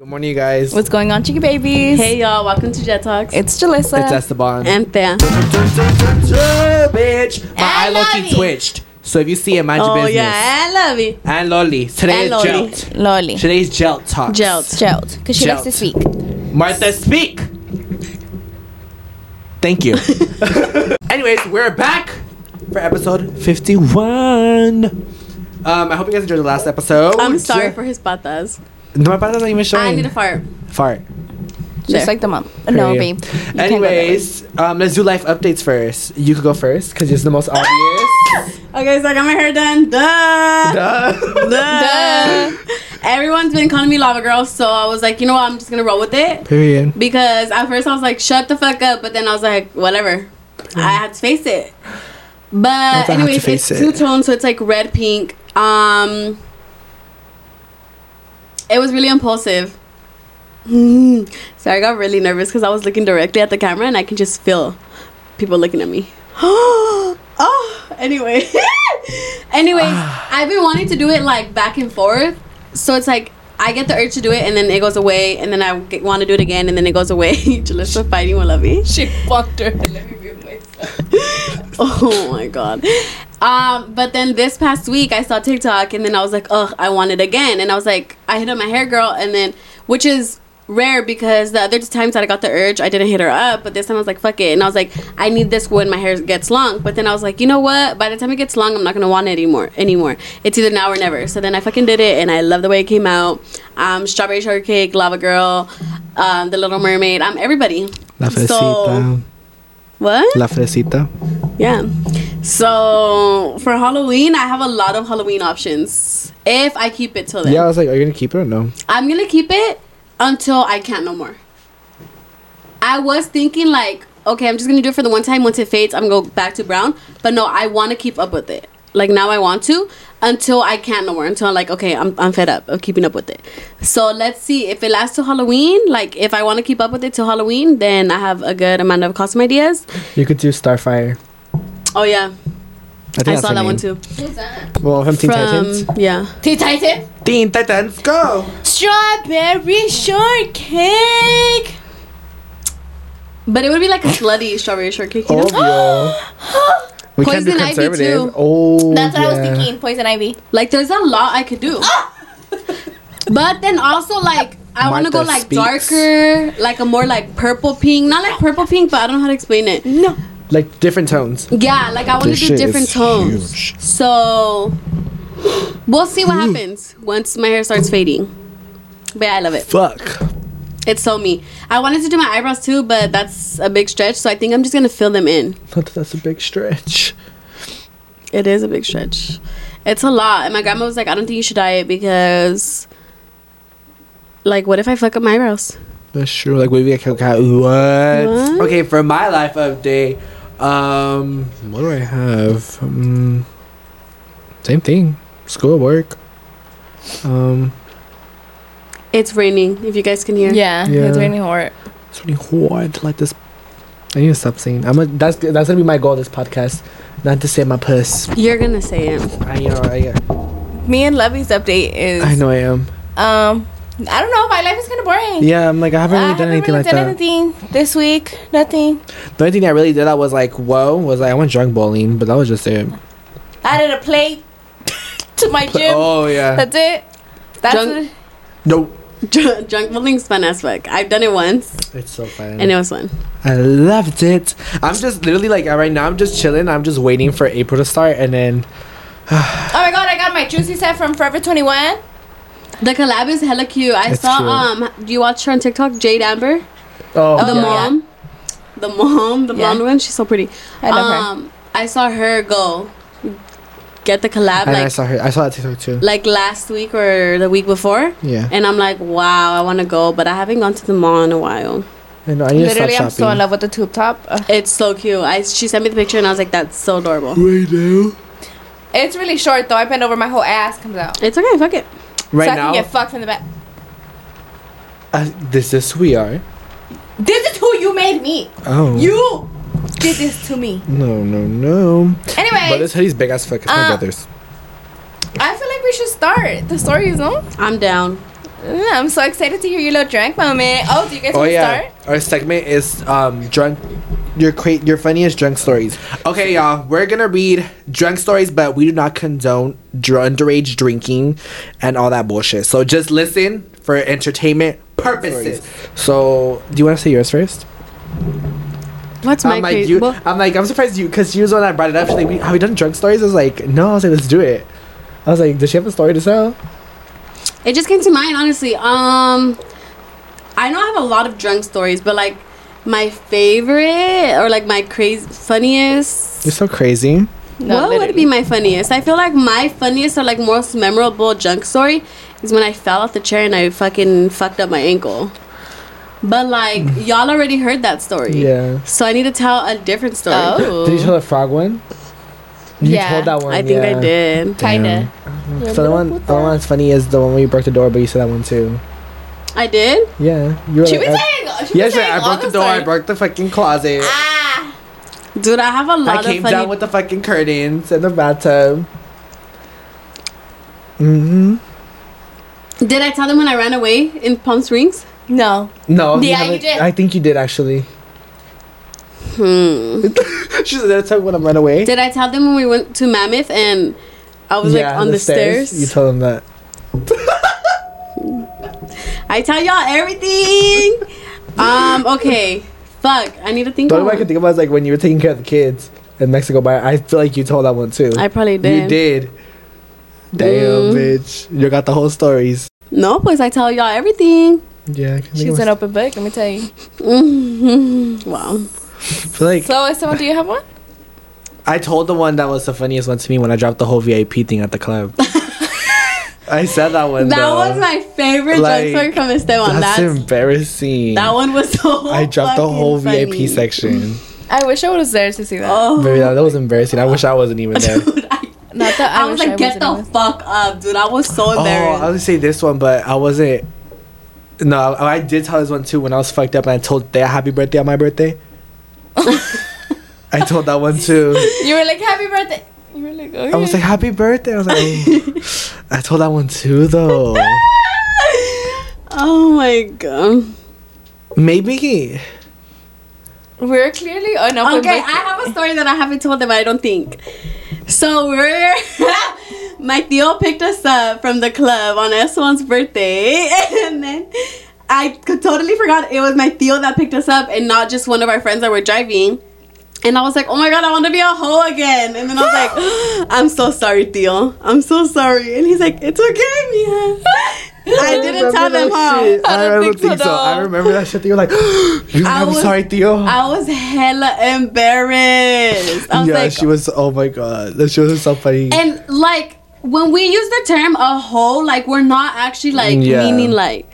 Good morning, you guys. What's going on, cheeky babies? Hey, y'all. Welcome to Jet Talks. It's Jalisa. It's Esteban. And Thea. Bitch. My eye low-key twitched. So if you see it, mind your business. Oh, yeah. And Loli. And Loli. Today's Gelt Talks. Gelt. Because she likes to speak. Martha, speak. Thank you. Anyways, we're back for episode 51. I hope you guys enjoyed the last episode. I'm sorry for his patas. No, my partner's not even showing. I need to fart. Just like the mom. No, babe. Anyways, let's do life updates first. You could go first because it's the most obvious. Okay, so I got my hair done. Duh. Everyone's been calling me Lava Girl, so I was like, you know what? I'm just gonna roll with it. Period. Because at first I was like, shut the fuck up, but then I was like, whatever. I had to face it. But anyways, it's two tones, so it's like red, pink. It was really impulsive. So I got really nervous because I was looking directly at the camera and I can just feel people looking at me. Anyways, I've been wanting to do it like back and forth. So it's like I get the urge to do it and then it goes away and then I want to do it again and then it goes away. Julissa fighting will love me. She fucked her. Let me mute myself. Oh my god. But then this past week I saw TikTok and then I was like, ugh, I want it again. And I was like, I hit up my hair girl, and then, which is rare because the other times that I got the urge, I didn't hit her up. But this time I was like, fuck it. And I was like, I need this when my hair gets long. But then I was like, you know what? By the time it gets long, I'm not going to want it anymore. It's either now or never. So then I fucking did it and I love the way it came out. Strawberry Shortcake, Lava Girl, The Little Mermaid. I'm everybody. La Fresita. So, what? La Fresita. Yeah. So for Halloween, I have a lot of Halloween options if I keep it till then. Yeah, I was like, are you gonna keep it or no? I'm gonna keep it until I can't no more. I was thinking like, okay, I'm just gonna do it for the one time. Once it fades, I'm gonna go back to brown. But no, I want to keep up with it. Like now, I want to until I can't no more. Until I'm like, okay, I'm fed up of keeping up with it. So let's see if it lasts till Halloween. Like if I want to keep up with it till Halloween, then I have a good amount of costume ideas. You could do Starfire. Oh yeah, I saw that one too. Who's that? Well, from Teen Titans. Yeah. Teen Titans, go! Strawberry Shortcake. But it would be like a slutty strawberry shortcake. You know? We Poison Ivy too. Oh, that's what I was thinking. Poison Ivy. Like, there's a lot I could do. But then also like, I want to go like darker, like a more like purple pink. Not like purple pink, but I don't know how to explain it. No. Like different tones. Yeah, like I want to do different tones. Huge. So we'll see what happens once my hair starts fading. But yeah, I love it. Fuck. It's so me. I wanted to do my eyebrows too, but that's a big stretch. So I think I'm just gonna fill them in. That's a big stretch. It is a big stretch. It's a lot. And my grandma was like, I don't think you should dye it because, like, what if I fuck up my eyebrows? That's true. Like, maybe I can what? Okay, for my life update. What do I have? Same thing. School, work. It's raining, if you guys can hear. Yeah. It's raining hard. Like this. I need to stop saying. That's gonna be my goal this podcast. Not to say my puss. You're gonna say it. I know. Me and Lovey's update is. I know I am. I don't know. My life is kind of boring. Yeah, I'm like, I haven't really done anything this week. Nothing. The only thing I really did that was like, whoa, was like I went drunk bowling, but that was just it. Added a plate to my gym. Oh yeah, that's it. Drunk bowling's fun as fuck. I've done it once. It's so fun. And it was fun. I loved it. I'm just literally like right now. I'm just chilling. I'm just waiting for April to start, and then. Oh my god! I got my juicy set from Forever 21. The collab is hella cute. I saw. Do you watch her on TikTok? Jade Amber. Oh, the mom. The mom. The blonde one. She's so pretty. I love her. I saw her go get the collab. And like, I saw her. I saw that TikTok too. Like last week or the week before. Yeah. And I'm like, wow, I want to go, but I haven't gone to the mall in a while. I know. I need to stop shopping. I'm so in love with the tube top. It's so cute. She sent me the picture and I was like, that's so adorable. Right now. It's really short though. I bend over, my whole ass comes out. It's okay. Fuck it. Right so now, I can get fucked in the back. This is who we are. This is who you made me. Oh. You did this to me. No. Anyway. But this hoodie's big as fuck. It's my brother's. I feel like we should start the stories, no? I'm down. I'm so excited to hear your little drunk moment. Oh, do you guys want to start? Our segment is drunk. Your funniest drunk stories. Okay, y'all. We're gonna read drunk stories, but we do not condone underage drinking and all that bullshit. So just listen for entertainment purposes. So, do you want to say yours first? What's my like, you, well, I'm surprised you, because she was the one that brought it up. She's like, have we done drunk stories? I was like, no. I was like, let's do it. I was like, does she have a story to tell? It just came to mind, honestly. I know I have a lot of drunk stories, but like my favorite or like my funniest. You're so crazy. No, what would be my funniest? I feel like my funniest or like most memorable drunk story is when I fell off the chair and I fucking fucked up my ankle. But like y'all already heard that story. Yeah. So I need to tell a different story. Oh. Did you tell the frog one? You told that one. I think I did. Kinda. So the one that's funny is the one where you broke the door, but you said that one too. I did? Yeah. You were I broke the door, I broke the fucking closet. Ah, dude, I have a lot of funny. I came down with the fucking curtains in the bathtub. Mm-hmm. Did I tell them when I ran away in Palm Springs? No. No. Yeah, you did. I think you did, actually. She said, did I tell them when I ran away? Did I tell them when we went to Mammoth and I was on the stairs? You told them that. I tell y'all everything. Okay. Fuck. I need to think about it. The only one I can think about is like when you were taking care of the kids in Mexico. I feel like you told that one too. I probably did. You did. Damn, bitch. You got the whole stories. No, because I tell y'all everything. Yeah. I can think. She's an open book, let me tell you. Mm-hmm. Wow. Like, so, Esteban, do you have one? I told the one that was the funniest one to me when I dropped the whole VIP thing at the club. I said that one. That was my favorite drunk story from Esteban. That's embarrassing. That one was so. I dropped the whole VIP section. I wish I was there to see that. Oh, baby, that was embarrassing. I wish I wasn't even there. Dude, I was like, get the fuck up, dude. I was so embarrassed. I was gonna say this one, but I wasn't. No, I did tell this one too when I was fucked up, and I told their happy birthday on my birthday. I told that one too. You were like, happy birthday. You were like, okay. I was like, happy birthday. I was like. I told that one too, though. Oh my god. Maybe we're clearly. Oh no. Okay, I have a story that I haven't told them. I don't think. So we're. My tío picked us up from the club on Esteban's birthday, and then I totally forgot it was my tío that picked us up, and not just one of our friends that were driving. And I was like, oh my god, I want to be a hoe again. And then I was like, oh, I'm so sorry, tío. I'm so sorry. And he's like, it's okay, mija. I didn't tell them how. I don't think so. I remember that shit. That you were like, I'm sorry, tío. I was hella embarrassed. I was she was, oh my god. That shit was so funny. And like, when we use the term a hoe, like, we're not actually like meaning like,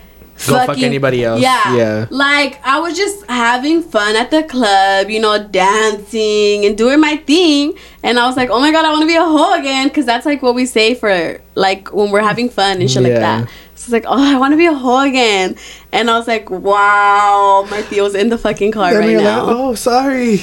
go fuck anybody else. Yeah. Like, I was just having fun at the club, you know, dancing and doing my thing. And I was like, oh my god, I want to be a hoe again. Because that's like what we say for like when we're having fun and shit like that. So it's like, oh, I want to be a hoe again. And I was like, wow, my tío's in the fucking car then right now. Like, oh, sorry.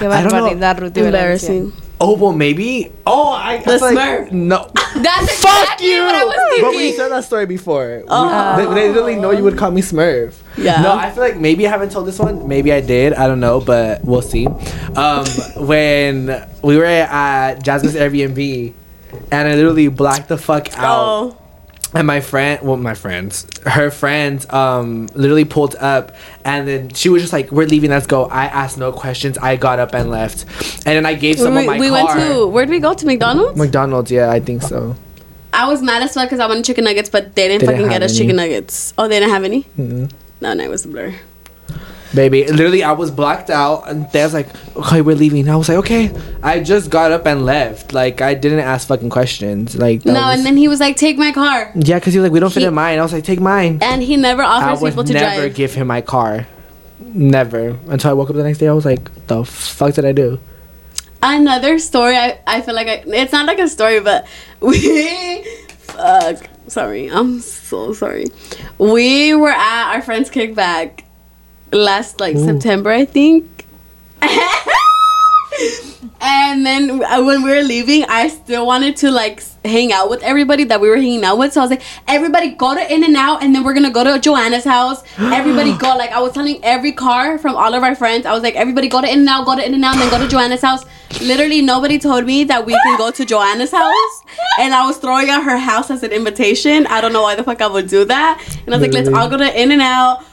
I don't know. Embarrassing. Oh, well, maybe. Oh, I was like, no. That's exactly what I was thinking. But we said that story before. Oh. They literally know you would call me Smurf. Yeah. No, I feel like maybe I haven't told this one. Maybe I did. I don't know, but we'll see. When we were at Jasmine's Airbnb, and I literally blacked the fuck out. Oh. And her friends, literally pulled up, and then she was just like, "We're leaving, let's go." I asked no questions. I got up and left, and then I gave someone my car. Where did we go? To McDonald's? McDonald's, yeah, I think so. I was mad as fuck because I wanted chicken nuggets, but they didn't fucking get us chicken nuggets. Oh, they didn't have any. Mm-hmm. No, it was a blur. Baby, literally, I was blacked out, and they was like, "Okay, we're leaving." I was like, "Okay." I just got up and left. Like, I didn't ask fucking questions. Like, and then he was like, "Take my car." Yeah, because he was like, "We don't fit in mine." I was like, "Take mine." And he never offers people to drive. I would never give him my car, never. Until I woke up the next day, I was like, "The fuck did I do?" Another story. I feel like it's not like a story, but we fuck. Sorry, I'm so sorry. We were at our friend's kickback. Last September, I think. And then when we were leaving, I still wanted to like hang out with everybody that we were hanging out with. So I was like, everybody go to In-N-Out, and then we're gonna go to Joanna's house. Everybody go. Like I was telling every car from all of our friends, I was like, everybody go to In-N-Out, go to In-N-Out, and then go to Joanna's house. Literally nobody told me that we can go to Joanna's house, and I was throwing out her house as an invitation. I don't know why the fuck I would do that. And I was like, let's all go to In-N-Out.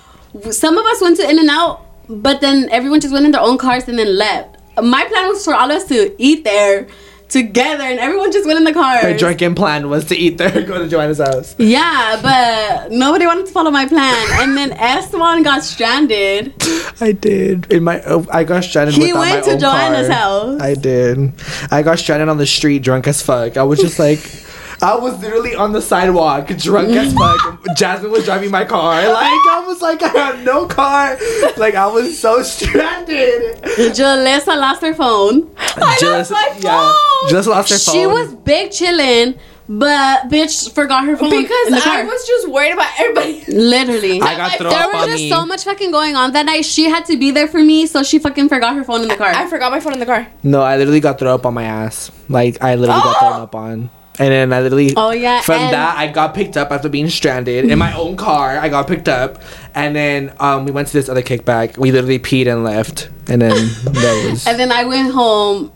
Some of us went to In-N-Out, but then everyone just went in their own cars and then left. My plan was for all of us to eat there together, and everyone just went in the car. Her drunken plan was to eat there, go to Joanna's house. Yeah, but nobody wanted to follow my plan. And then Esteban got stranded. I did. I got stranded without my own car. He went to Joanna's house. I did. I got stranded on the street drunk as fuck. I was just like... I was literally on the sidewalk, drunk as fuck. Jasmine was driving my car. Like, I was like, I had no car. Like, I was so stranded. Jalisa lost her phone. I lost my phone. Yeah, Jalisa lost her phone. She was big chillin', but bitch forgot her phone. Because I was just worried about everybody. Literally. I got thrown off. There was just so much fucking going on that night. She had to be there for me, so she fucking forgot her phone in the car. I forgot my phone in the car. No, I literally got thrown up on my ass. Like, I literally got thrown up on. And then I literally, from that, I got picked up after being stranded in my own car. I got picked up. And then we went to this other kickback. We literally peed and left. And then that was... And then I went home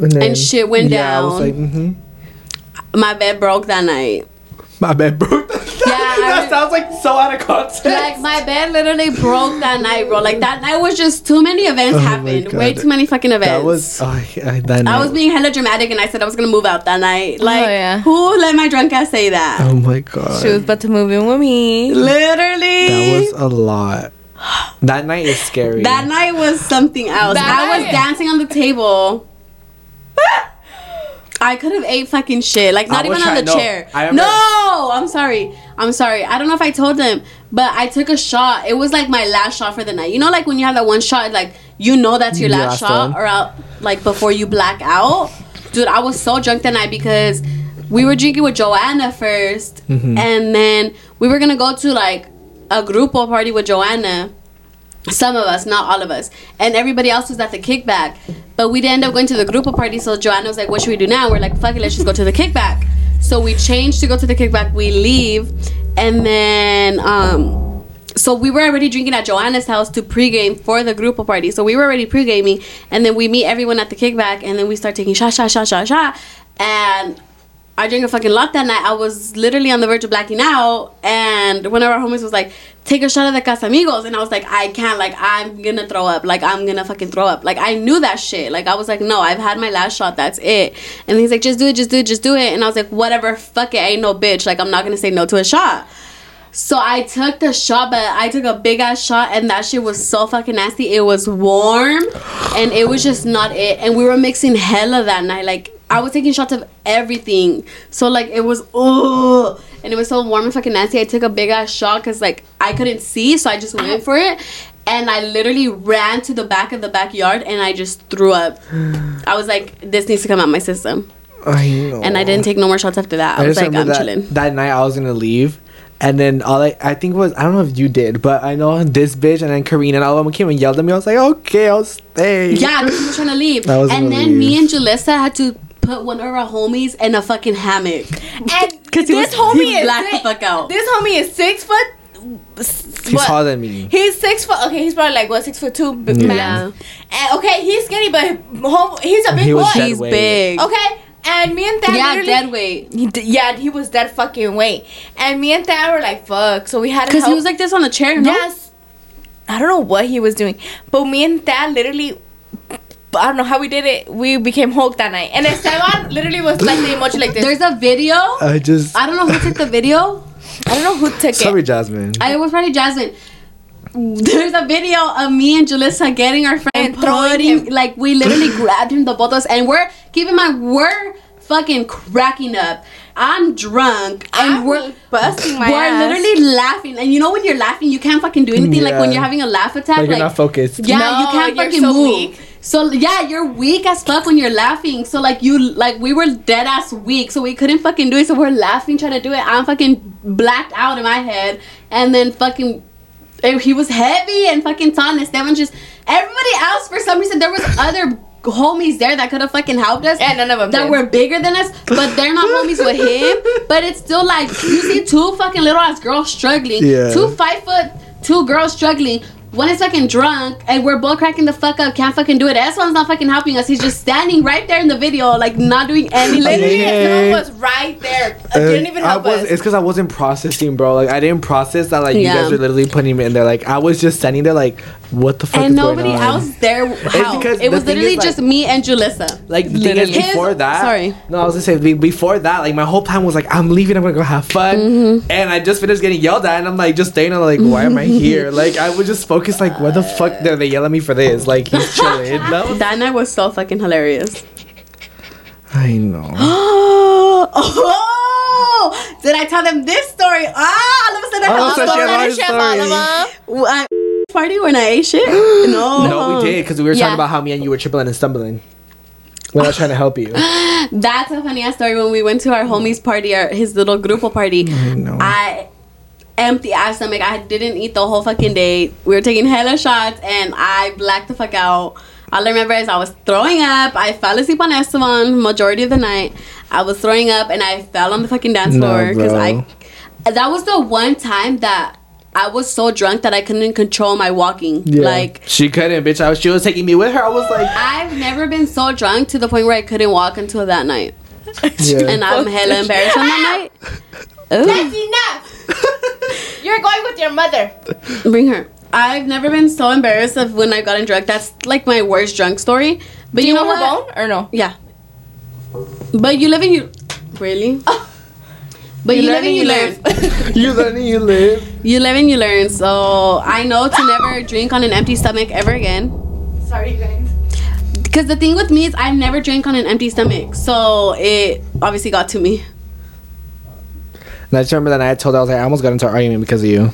and shit went down. I was like, My bed broke that night. My bed broke that night? Yeah, that sounds like so out of context. Like, my bed literally broke that night, bro. Like, that night was just too many events happened. Way too many fucking events. That was... that night. I was being hella dramatic, and I said I was going to move out that night. Like, who let my drunk ass say that? Oh, my God. She was about to move in with me. Literally. That was a lot. That night is scary. That night was something else. I was dancing on the table. I could have ate fucking shit. Like, not even on the chair. No! I'm sorry. I don't know if I told them, but I took a shot. It was, like, my last shot for the night. You know, like, when you have that one shot, like, you know that's your last shot or out, like, before you black out? Dude, I was so drunk that night because we were drinking with Joanna first, and then we were going to go to, like, a grupo party with Joanna. Some of us, not all of us. And everybody else was at the kickback. But we didn't end up going to the grupo party, so Joanna was like, what should we do now? We're like, fuck it, let's just go to the kickback. So we changed to go to the kickback. We leave. And then, so we were already drinking at Joanna's house to pregame for the grupo party. So we were already pregaming. And then we meet everyone at the kickback. And then we start taking shot. And I drank a fucking lot that night. I was literally on the verge of blacking out. And one of our homies was like, take a shot of the Casamigos. And I was like, I can't. Like, I'm going to throw up. Like, I'm going to fucking throw up. Like, I knew that shit. Like, I was like, no, I've had my last shot. That's it. And he's like, just do it. And I was like, whatever. Fuck it. I ain't no bitch. Like, I'm not going to say no to a shot. So I took the shot, but I took a big-ass shot, and that shit was so fucking nasty. It was warm, and it was just not it. And we were mixing hella that night. Like, I was taking shots of everything. So, like, it was, and it was so warm and fucking nasty. I took a big-ass shot because, like, I couldn't see, so I just went for it. And I literally ran to the back of the backyard, and I just threw up. I was like, this needs to come out my system. I know. And I didn't take no more shots after that. I was like, I'm chilling. That night, I was going to leave. And then all I think was, I don't know if you did, but I know this bitch and then Karina and all of them came and yelled at me. I was like, okay, I'll stay. Yeah, because she was trying to leave. And then me and Julissa had to put one of our homies in a fucking hammock. And he blacked the fuck out. This homie is 6 foot. He's taller than me. He's 6 foot. Okay, he's probably like, 6'2" man. And, okay, he's skinny, but he's a big boy. He's big. Okay. And me and Thad dead weight. He was dead fucking weight. And me and Thad were like, fuck. So we had to help. Because he was like this on the chair, no? Yes. I don't know what he was doing. But me and Thad literally... I don't know how we did it. We became Hulk that night. And Esteban literally was like the emoji like this. There's a video. I don't know who took the video. I don't know who took it. Sorry, Jasmine. It was probably Jasmine. There's a video of me and Julissa getting our friend throwing him. Like, we literally grabbed him, the both of us, and we're fucking cracking up. I'm drunk and we're busting my ass. We're literally laughing, and you know when you're laughing you can't fucking do anything. Like when you're having a laugh attack, like you're not focused. You can't fucking move. Weak. So you're weak as fuck when you're laughing. So like we were dead ass weak, so we couldn't fucking do it. So we're laughing trying to do it. I'm fucking blacked out in my head, and then fucking. He was heavy and fucking tall, and Esteban just... Everybody else, for some reason, there was other homies there that could have fucking helped us. Yeah, none of them that did. Were bigger than us, but they're not homies with him. But it's still like, you see two fucking little ass girls struggling. Yeah. 2 5-foot 2 girls struggling. One is fucking drunk, and we're both cracking the fuck up. Can't fucking do it. Esteban's not fucking helping us. He's just standing right there in the video, like, not doing anything. Literally, Esteban was right there. Didn't even help us. It's because I wasn't processing, bro. Like, I didn't process that, like, you guys were literally putting him in there. Like, I was just standing there, like, what the fuck and is going on? And nobody else there helped. It was literally just me and Julissa. Like, the thing is, before that... Sorry. No, I was going to say, before that, like, my whole plan was, like, I'm leaving. I'm going to go have fun. Mm-hmm. And I just finished getting yelled at, and I'm, like, just staying on, like, why am I here? Like, I was just focused, like, what the fuck did they yell at me for this? Like, he's chilling. That night was so fucking hilarious. I know. Oh! Did I tell them this story? All of a sudden, I told them this party when I ate shit? No, we did, because we were talking about how me and you were tripping and stumbling when I was trying to help you. That's a funny ass story. When we went to our homie's party, his little grupo party, I empty ass stomach, I didn't eat the whole fucking day. We were taking hella shots, and I blacked the fuck out. All I remember is I was throwing up. I fell asleep on Esteban majority of the night. I was throwing up, and I fell on the fucking dance floor, because that was the one time that I was so drunk that I couldn't control my walking. Yeah. Like, she couldn't, bitch. She was taking me with her. I was like, I've never been so drunk to the point where I couldn't walk until that night. Yeah. And I'm hella embarrassed on that night. Ooh. That's enough. You're going with your mother. Bring her. I've never been so embarrassed of when I've gotten drunk. That's like my worst drunk story. But do you know her bone or no? Yeah. But you live and you... Really? But you live and you learn. You learn and you live. You live and you learn. So I know to never drink on an empty stomach ever again. Sorry, guys. Because the thing with me is I've never drank on an empty stomach. So it obviously got to me. And I just remember that night I told her, I was like, I almost got into an argument because of you.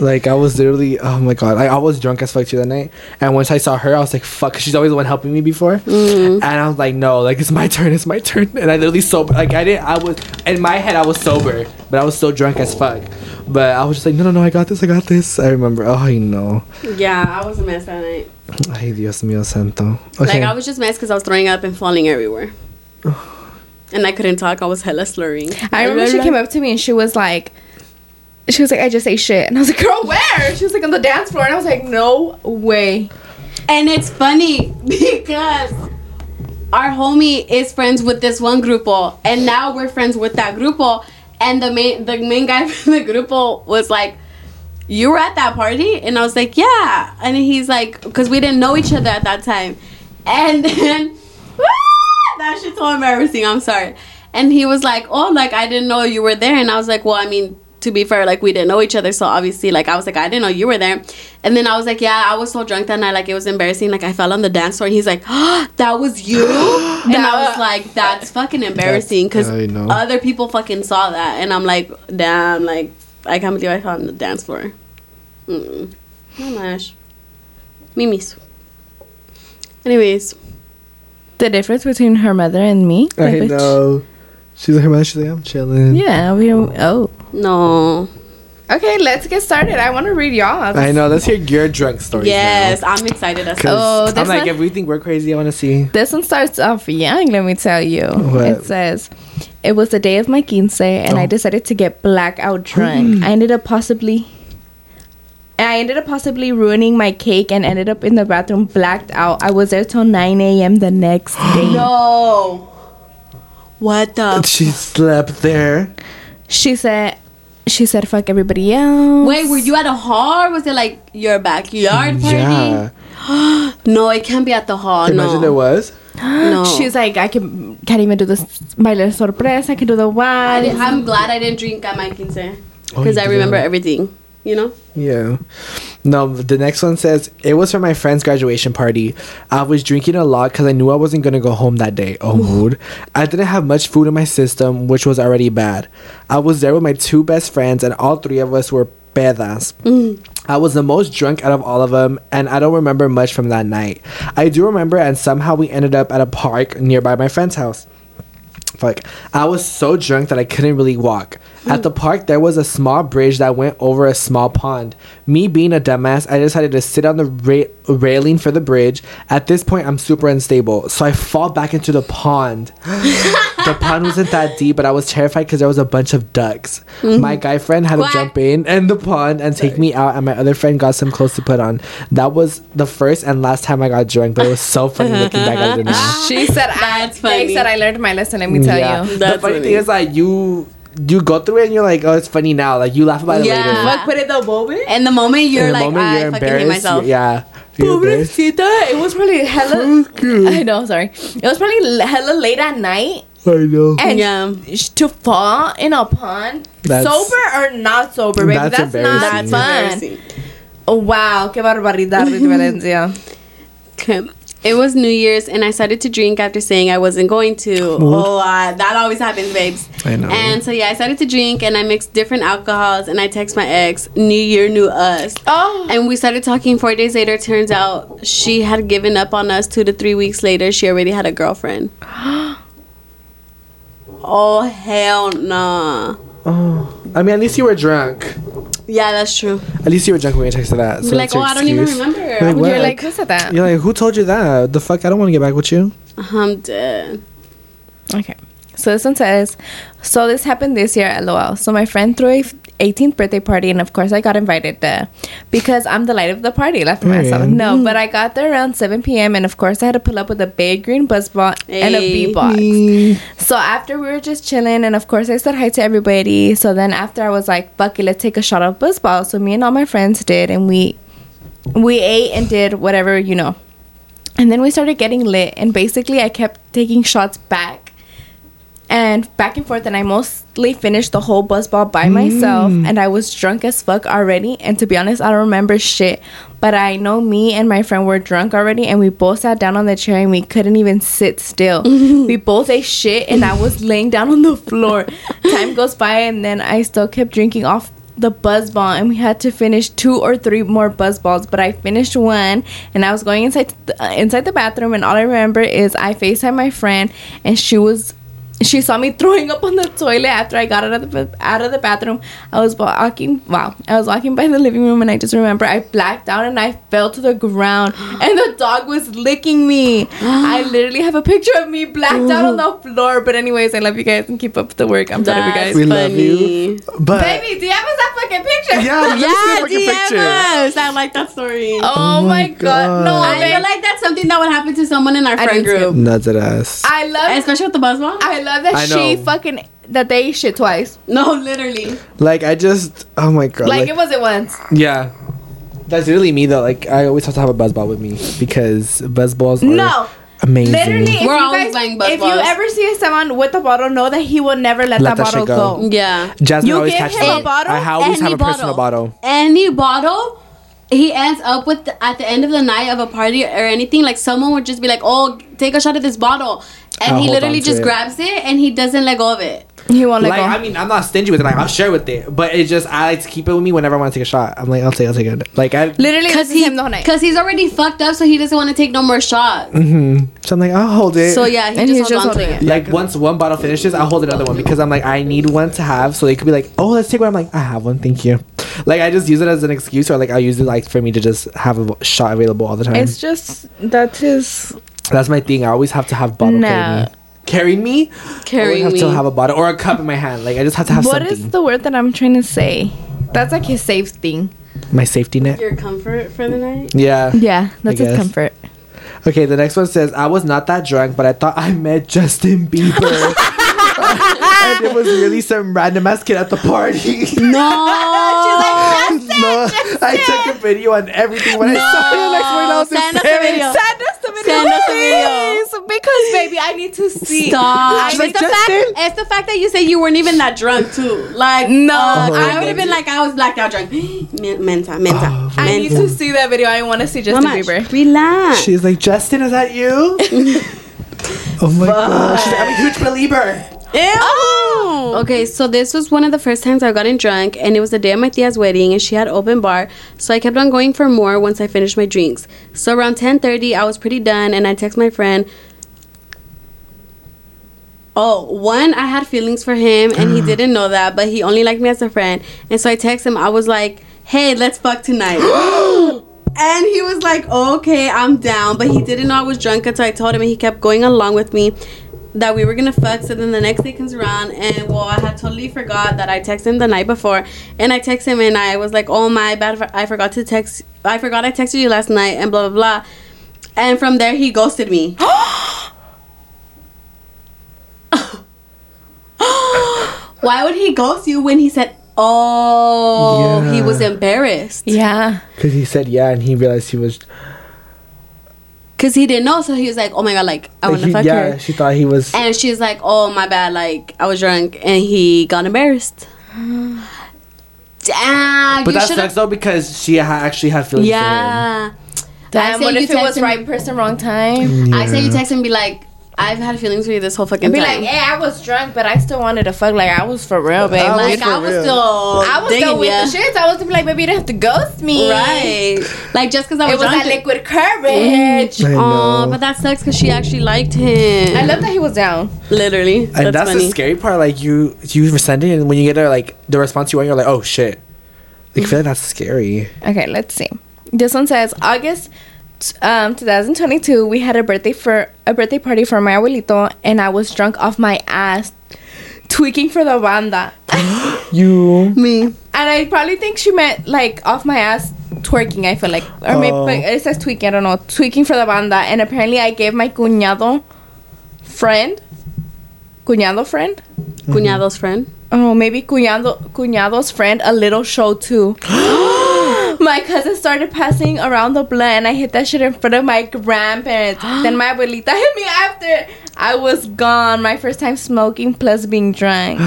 Like, I was literally, oh my god, I was drunk as fuck too that night. And once I saw her, I was like, fuck, 'cause she's always the one helping me before. Mm-hmm. And I was like, no, like, it's my turn. And I literally sober, like, I was in my head, I was sober, but I was still drunk as fuck. But I was just like, no, I got this. I remember. Oh, I know. Yeah, I was a mess that night. Ay, Dios mío santo. Okay. Like, I was just messed because I was throwing up and falling everywhere. And I couldn't talk. I was hella slurring. I remember she came up to me and she was like, I just ate shit. And I was like, girl, where? She was like, on the dance floor. And I was like, no way. And it's funny because our homie is friends with this one grupo. And now we're friends with that grupo. And the main guy from the grupo was like, you were at that party? And I was like, yeah. And he's like, because we didn't know each other at that time. And then, that shit's so embarrassing. I'm sorry. And he was like, oh, like, I didn't know you were there. And I was like, well, I mean, to be fair, like, we didn't know each other, so obviously, like, I was like, I didn't know you were there. And then I was like, yeah, I was so drunk that night, like, it was embarrassing, like, I fell on the dance floor. And he's like, oh, that was you? And I was like, that's fucking embarrassing, because other people fucking saw that. And I'm like, damn, like, I can't believe I fell on the dance floor. No mash. Mimis. Anyways, the difference between her mother and me, I know. She's like, her mother, she's like, I'm chilling. Yeah, no. Okay, let's get started. I want to read y'all. I know. Let's hear your drunk stories. Yes, now. I'm excited as well. I'm like, if we think we're crazy, I want to see. This one starts off young, let me tell you. What? It says, it was the day of my quince, and I decided to get blackout drunk. I ended up possibly ruining my cake and ended up in the bathroom blacked out. I was there till 9 a.m. the next day. No. What the? She slept there. She said, fuck everybody else. Wait, were you at a hall? Was it like your backyard party? Yeah. No, it can't be at the hall. Imagine it was. No. She's like, I can't even do this. Baile sorpresa. I can do the wine. I'm glad I didn't drink at my quince. Because I remember everything. You know? Yeah. No, the next one says, it was for my friend's graduation party. I was drinking a lot because I knew I wasn't going to go home that day. Oh, mood. I didn't have much food in my system, which was already bad. I was there with my two best friends, and all three of us were pedas. I was the most drunk out of all of them, and I don't remember much from that night. I do remember, and somehow we ended up at a park nearby my friend's house. Fuck. I was so drunk that I couldn't really walk. At the park, there was a small bridge that went over a small pond. Me being a dumbass, I decided to sit on the railing for the bridge. At this point, I'm super unstable, so I fall back into the pond. The pond wasn't that deep, but I was terrified because there was a bunch of ducks. Mm-hmm. My guy friend had to jump in the pond and take me out, and my other friend got some clothes to put on. That was the first and last time I got drunk, but it was so funny looking back at it now. She said, They said I learned my lesson, let me tell you. The funny thing is, like, you go through it and you're like, oh, it's funny now. Like, you laugh about it later. But put it in the moment, you're like, I fucking hate myself. Yeah. Pobrecita. It was probably hella... I know, sorry. It was probably hella late at night. I know. And to fall in a pond, sober or not sober, baby, that's not fun. Oh, wow. Que barbaridad, Valencia. Okay. It was New Year's, and I started to drink after saying I wasn't going to. Oh, that always happens, babes. I know. And so, I started to drink, and I mixed different alcohols, and I text my ex, New Year, New Us. Oh. And we started talking 4 days later. Turns out she had given up on us 2 to 3 weeks later. She already had a girlfriend. Oh, hell nah. Oh. I mean, at least you were drunk. Yeah, that's true. At least you were drunk when you texted that. So like, I don't even remember. You're like, who said that? You're like, who told you that? The fuck? I don't want to get back with you. I'm dead. Okay. So this one says, so this happened this year, LOL. So my friend threw a 18th birthday party, and of course I got invited there because I'm the light of the party. But I got there around 7 p.m. and of course I had to pull up with a big green buzz box and a beatbox. So after we were just chilling, and of course I said hi to everybody. So then after I was like, fuck it, let's take a shot of buzz ball. So me and all my friends did, and we ate and did whatever, you know. And then we started getting lit, and basically I kept taking shots back and forth, and I mostly finished the whole buzz ball by myself, and I was drunk as fuck already, and to be honest I don't remember shit, but I know me and my friend were drunk already, and we both sat down on the chair and we couldn't even sit still. We both ate shit, and I was laying down on the floor. Time goes by, and then I still kept drinking off the buzz ball, and we had to finish 2 or 3 more buzz balls, but I finished one, and I was going inside the bathroom, and all I remember is I FaceTimed my friend, and she saw me throwing up on the toilet after I got out of the bathroom. I was walking by the living room, and I just remember I blacked out and I fell to the ground, and the dog was licking me. I literally have a picture of me blacked out on the floor. But anyways, I love you guys, and keep up the work. I'm proud of you guys. We love you. But baby, DM us that fucking picture. Picture. I like that story. Oh my god. No, I feel like that's something that would happen to someone in our friend group. Nuts at us. I love it. Especially with the buzz ball. I love that she fucking that they shit twice. No, literally. Like I just, oh my god. Like it wasn't once. Yeah, that's really me though. Like I always have to have a buzz ball with me because buzz balls are amazing. Literally, we're always playing buzz balls. If you ever see someone with a bottle, know that he will never let that bottle go. Yeah, Jasmine always catches him. A bottle. I always have a personal bottle. Any bottle. He ends up with at the end of the night of a party or anything, like someone would just be like, oh, take a shot of this bottle, and he literally just grabs it and he doesn't let go of it. He won't let go. I mean, I'm not stingy with it, like I'll share with it, but it's just I like to keep it with me whenever I want to take a shot. I'm like, I'll take it. Like I literally because he's already fucked up, so he doesn't want to take no more shots. So I'm like, I'll hold it. So yeah, he just holds it. Like once one bottle finishes, I'll hold another one because I'm like, I need one to have, so they could be like, oh, let's take one. I'm like, I have one, thank you. Like I just use it as an excuse, or like I use it like for me to just have a shot available all the time. It's just that's my thing. I always have to have bottle carry me. I always have to have a bottle or a cup in my hand. Like I just have to have something. What is the word that I'm trying to say? That's like his safe thing. My safety net. Your comfort for the night. Yeah. Yeah, that's his comfort. Okay, the next one says I was not that drunk, but I thought I met Justin Bieber. And it was really some random ass kid at the party. No, she's like, Justin. I took a video on everything when I saw it. Like, I was Send us the video, because baby, I need to see. Stop. She's like, it's the fact that you say you weren't even that drunk too. Like, no, I would have been like, I was blacked out drunk. Mensa. I need to see that video. I want to see Justin Bieber. Relax. She's like, Justin, is that you? Oh my gosh, I'm a huge believer. Ew. Oh. Okay, so this was one of the first times I've gotten drunk, and it was the day of my tia's wedding, and she had open bar, so I kept on going for more once I finished my drinks. So around 10:30, I was pretty done, and I text my friend. oh, one, I had feelings for him, and he didn't know that, but he only liked me as a friend. And so I texted him. I was like, hey, let's fuck tonight. And he was like, okay, I'm down. But he didn't know I was drunk until I told him, and he kept going along with me that we were gonna fuck. So then the next day comes around, and well, I had totally forgot that I texted him the night before, and I texted him, and I was like, oh, my bad, I forgot I texted you last night, and blah blah blah. And from there, he ghosted me. Why would he ghost you when he said, oh, yeah, he was embarrassed? Yeah, because he said yeah, and he realized he was. Because he didn't know, so he was like, oh my god, like, I want to fuck her. Yeah, she thought he was... And she's like, oh, my bad, like, I was drunk, and he got embarrassed. Damn, but that sucks, though, because she actually had feelings for him. Yeah. Damn, what if it was right person, wrong time? Yeah. I say you text him and be like, I've had feelings for you this whole fucking time. And be like, yeah, I was drunk, but I still wanted to fuck. Like, I was for real, babe. I was still with the shits. I was like, baby, you didn't have to ghost me. Right. Like, just because I was drunk. It was that liquid courage. Oh, but that sucks because she actually liked him. I love that he was down. Literally. And that's funny. The scary part. Like, you were sending, and when you get the response you want, you're like, oh, shit. Like, I feel like that's scary. Okay, let's see. This one says, August 2022, we had a birthday party for my abuelito, and I was drunk off my ass, tweaking for the banda. You, me, and I probably think she meant like off my ass twerking. I feel like, or maybe it says tweaking. I don't know, tweaking for the banda. And apparently, I gave my cuñado's friend, mm-hmm. cuñado's friend. Oh, maybe cuñado's friend a little show too. My cousin started passing around the blood, and I hit that shit in front of my grandparents. Then my abuelita hit me after. I was gone. My first time smoking plus being drunk.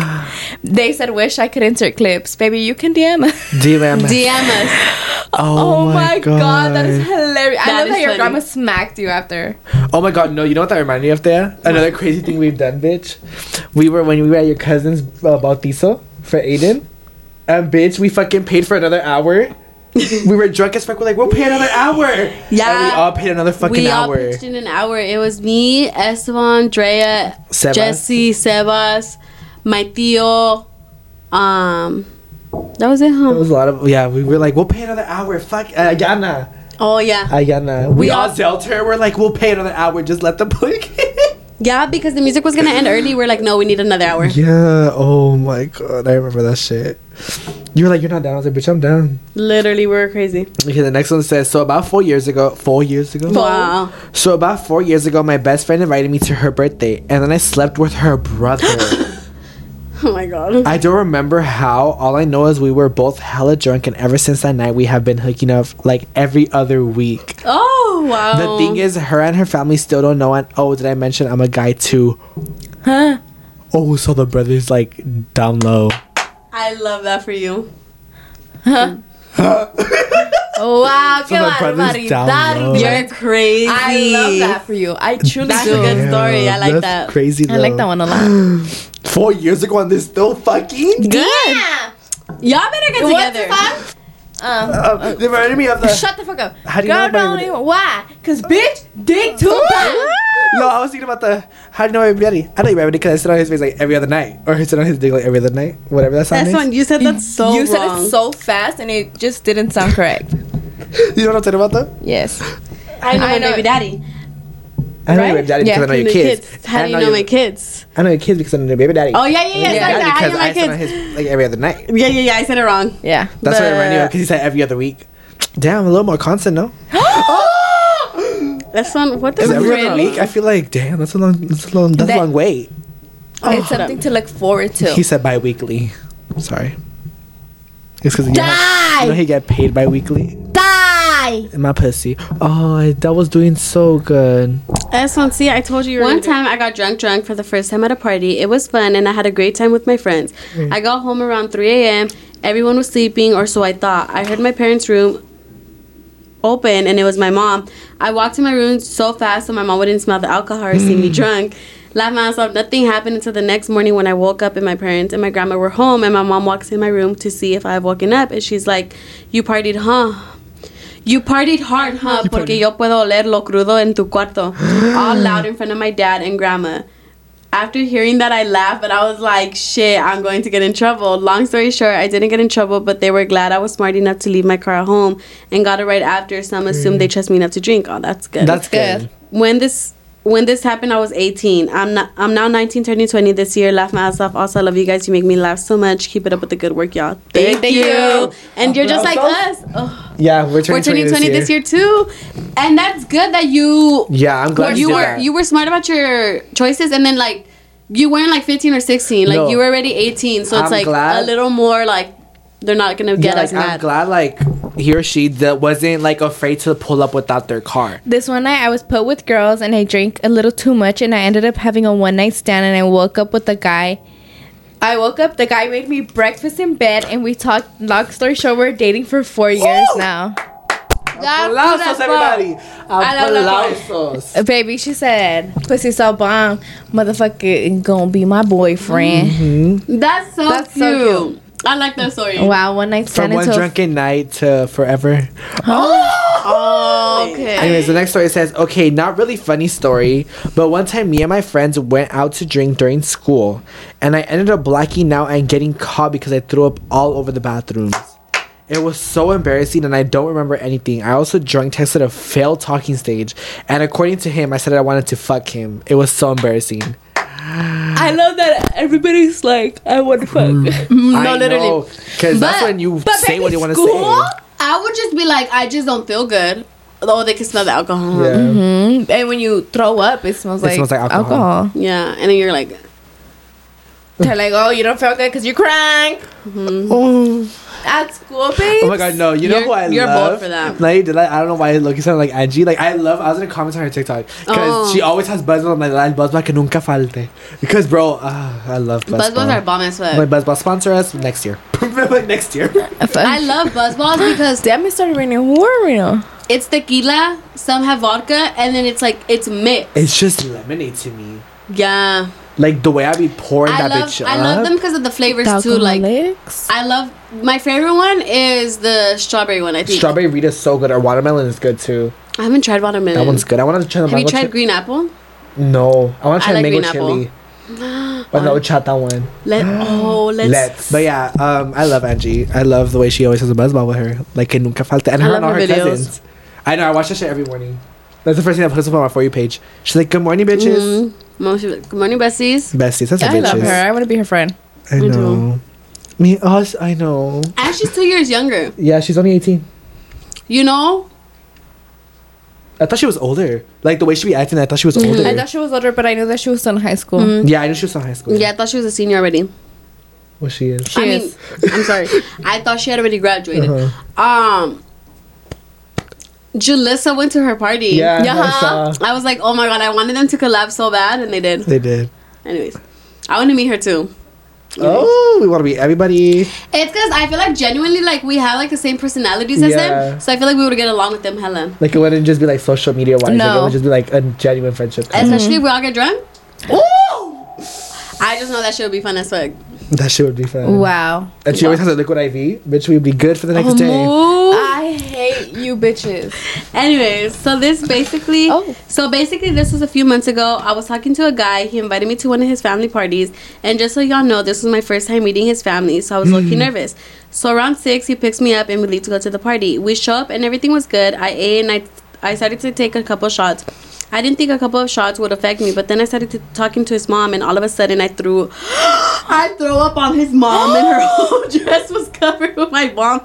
They said, wish I could insert clips. Baby, you can DM us. DM us. Oh my god. That is hilarious. I love that your grandma smacked you after. Oh my god, no. You know what that reminded me of there? Another crazy thing we've done, bitch. When we were at your cousin's bautizo for Aiden. And bitch, we fucking paid for another hour. We were drunk as fuck. We're like, we'll pay another hour. Yeah, and we all paid another fucking hour. We all pitched in an hour. It was me, Esteban, Drea, Sebas. Jesse, Sebas, my tío. That was it, huh? It was a lot of we were like, we'll pay another hour. Fuck Ayana. Oh yeah, Ayana. We all dealt her. We're like, we'll pay another hour. Just let them play. Yeah, because the music was gonna end early. We're like, no, we need another hour. Yeah. Oh my god, I remember that shit. You were like, you're not down. I was like, bitch, I'm down. Literally, we were crazy. Okay, the next one says, so about 4 years ago. 4 years ago? Wow. So about 4 years ago, my best friend invited me to her birthday, and then I slept with her brother. Oh my god. I don't remember how. All I know is we were both hella drunk, and ever since that night, we have been hooking up like every other week. Oh, wow. The thing is, her and her family still don't know. And oh, did I mention I'm a guy too? Huh? Oh, so the brother's like down low. I love that for you. Huh? Wow, so you're crazy. I love that for you. I truly do. That's a good story. I like that. Crazy. Though. I like that one a lot. 4 years ago and they're still fucking good. Yeah. Y'all better get together. What the fuck? They reminded me of the. Shut the fuck up. How do you know? Don't even. Why? Cause bitch, dick too. No, I was thinking about the how do you know everybody? I know everybody because I sit on his face like every other night, or I sit on his dick like every other night, whatever that sound is. That's one you said that's so. You wrong. Said it so fast, and it just didn't sound correct. You know what I'm talking about though? Yes, I know baby daddy. I know your baby daddy because I know your kids. How do you know my kids? I know your kids because I know your baby daddy. Oh yeah. Because I sit on his like every other night. Yeah. I said it wrong. Yeah, that's what I reminded you because he said every other week. Damn, a little more constant, no? That's on what does it really? I feel like damn, that's a long wait. Oh. It's something to look forward to. He said bi-weekly. Sorry. It's because he got paid bi-weekly. Die. My pussy. Oh, that was doing so good. See, I told you. One time I got drunk for the first time at a party. It was fun and I had a great time with my friends. I got home around 3 a.m. Everyone was sleeping, or so I thought. I heard my parents' room open, and it was my mom. I walked to my room so fast so my mom wouldn't smell the alcohol or see me drunk. Laughed myself. Nothing happened until the next morning when I woke up and my parents and my grandma were home, and my mom walks in my room to see if I have woken up, and she's like, "You partied, huh? You partied hard, huh? Porque yo puedo oler lo crudo en tu cuarto." All loud in front of my dad and grandma. after hearing that, I laughed, but I was like, shit, I'm going to get in trouble. Long story short, I didn't get in trouble, but they were glad I was smart enough to leave my car at home and got it right after. So I'm assumed they trust me enough to drink. Oh, that's good. That's good. When this happened, I was 18. I'm now 19, turning 20 this year. Laugh my ass off. Also, I love you guys. You make me laugh so much. Keep it up with the good work, y'all. Thank you. And you're just like us. Oh. Yeah, we're turning 20 this year too. And that's good that you. Yeah, I'm glad you were smart about your choices, and then like you weren't like 15 or 16. Like you were already 18, so it's a little more like they're not gonna get as mad. I'm glad he or she that wasn't like afraid to pull up without their car. This one night I was put with girls and I drank a little too much and I ended up having a one night stand and I woke up with a guy. I woke up, the guy made me breakfast in bed and we talked. Long story short, we're dating for 4 years now. Aplausos, everybody. Aplausos. Baby, she said, pussy so bomb, motherfucker gonna be my boyfriend. Mm-hmm. That's so cute. I like that story. Wow, one night stand. From one drunken night to forever. Oh, okay. Anyways, the next story says, okay, not really funny story, but one time me and my friends went out to drink during school, and I ended up blacking out and getting caught because I threw up all over the bathrooms. It was so embarrassing, and I don't remember anything. I also drunk texted a failed talking stage, and according to him, I said I wanted to fuck him. It was so embarrassing. I love that everybody's like, I want to fuck. No, literally. Because that's when you say what you want to say. I would just be like, I just don't feel good. Oh, they can smell the alcohol. Yeah. Mm-hmm. And when you throw up, it smells like alcohol. Yeah. And then you're like, they're like, oh, you don't feel good because you're crying. Mm-hmm. At school, babe. Oh my god, no! You know who I love? You're bold for that. Like, I don't know why. Look, you sound like Angie. Like I was gonna comment on her TikTok because she always has buzz on my line. Buzz bar que nunca falte. Because bro, I love buzz. Buzz balls are bomb as fuck. Like buzz balls sponsor us next year. I love buzz balls because damn, it started raining more real. It's tequila. Some have vodka, and then it's like it's mixed. It's just lemonade to me. Yeah. Like the way I be pouring bitch up. I love them because of the flavors too. Like I love my favorite one is the strawberry one. I think strawberry Rita's so good. Or watermelon is good too. I haven't tried watermelon. That one's good. I want to try the. Have you tried green apple? No, I want to try like mango chili. But the ochata one. Let's. But yeah, I love Angie. I love the way she always has a buzzball with her. Like que nunca falta. And her and all her cousins. I know. I watch that shit every morning. That's the first thing I post up on my For You page. She's like, "Good morning, bitches." Mm. Good morning, besties. Besties, that's I love her. I want to be her friend. I know. I know. And she's 2 years younger. Yeah, she's only 18. You know? I thought she was older. Like, the way she be acting, I thought she was older. I thought she was older, but I knew that she was still in high school. Mm-hmm. Yeah, I knew she was still in high school. Yeah, I thought she was a senior already. Well, she is. I mean, I'm sorry. I thought she had already graduated. Uh-huh. Julissa went to her party. Yeah, I was like, oh my god, I wanted them to collab so bad, and they did. They did. Anyways, I want to meet her too. Oh, we want to meet everybody. It's because I feel like genuinely, like we have like the same personalities as them, so I feel like we would get along with them hella. Like it wouldn't just be like social media wise. No, like, it would just be like a genuine friendship. Especially if we all get drunk. Ooh, I just know that shit would be fun as fuck. That shit would be fun. Wow. And she always has a liquid IV, bitch. We'd be good for the next day. I hate you bitches. Anyways, so basically this was a few months ago. I was talking to a guy. He invited me to one of his family parties. And just so y'all know, this was my first time meeting his family, so I was looking nervous. So around 6, he picks me up and we leave to go to the party. We show up and everything was good. I ate and I started to take a couple shots. I didn't think a couple of shots would affect me, but then I started talking to his mom, and all of a sudden I threw up on his mom, and her whole dress was covered with my vomit.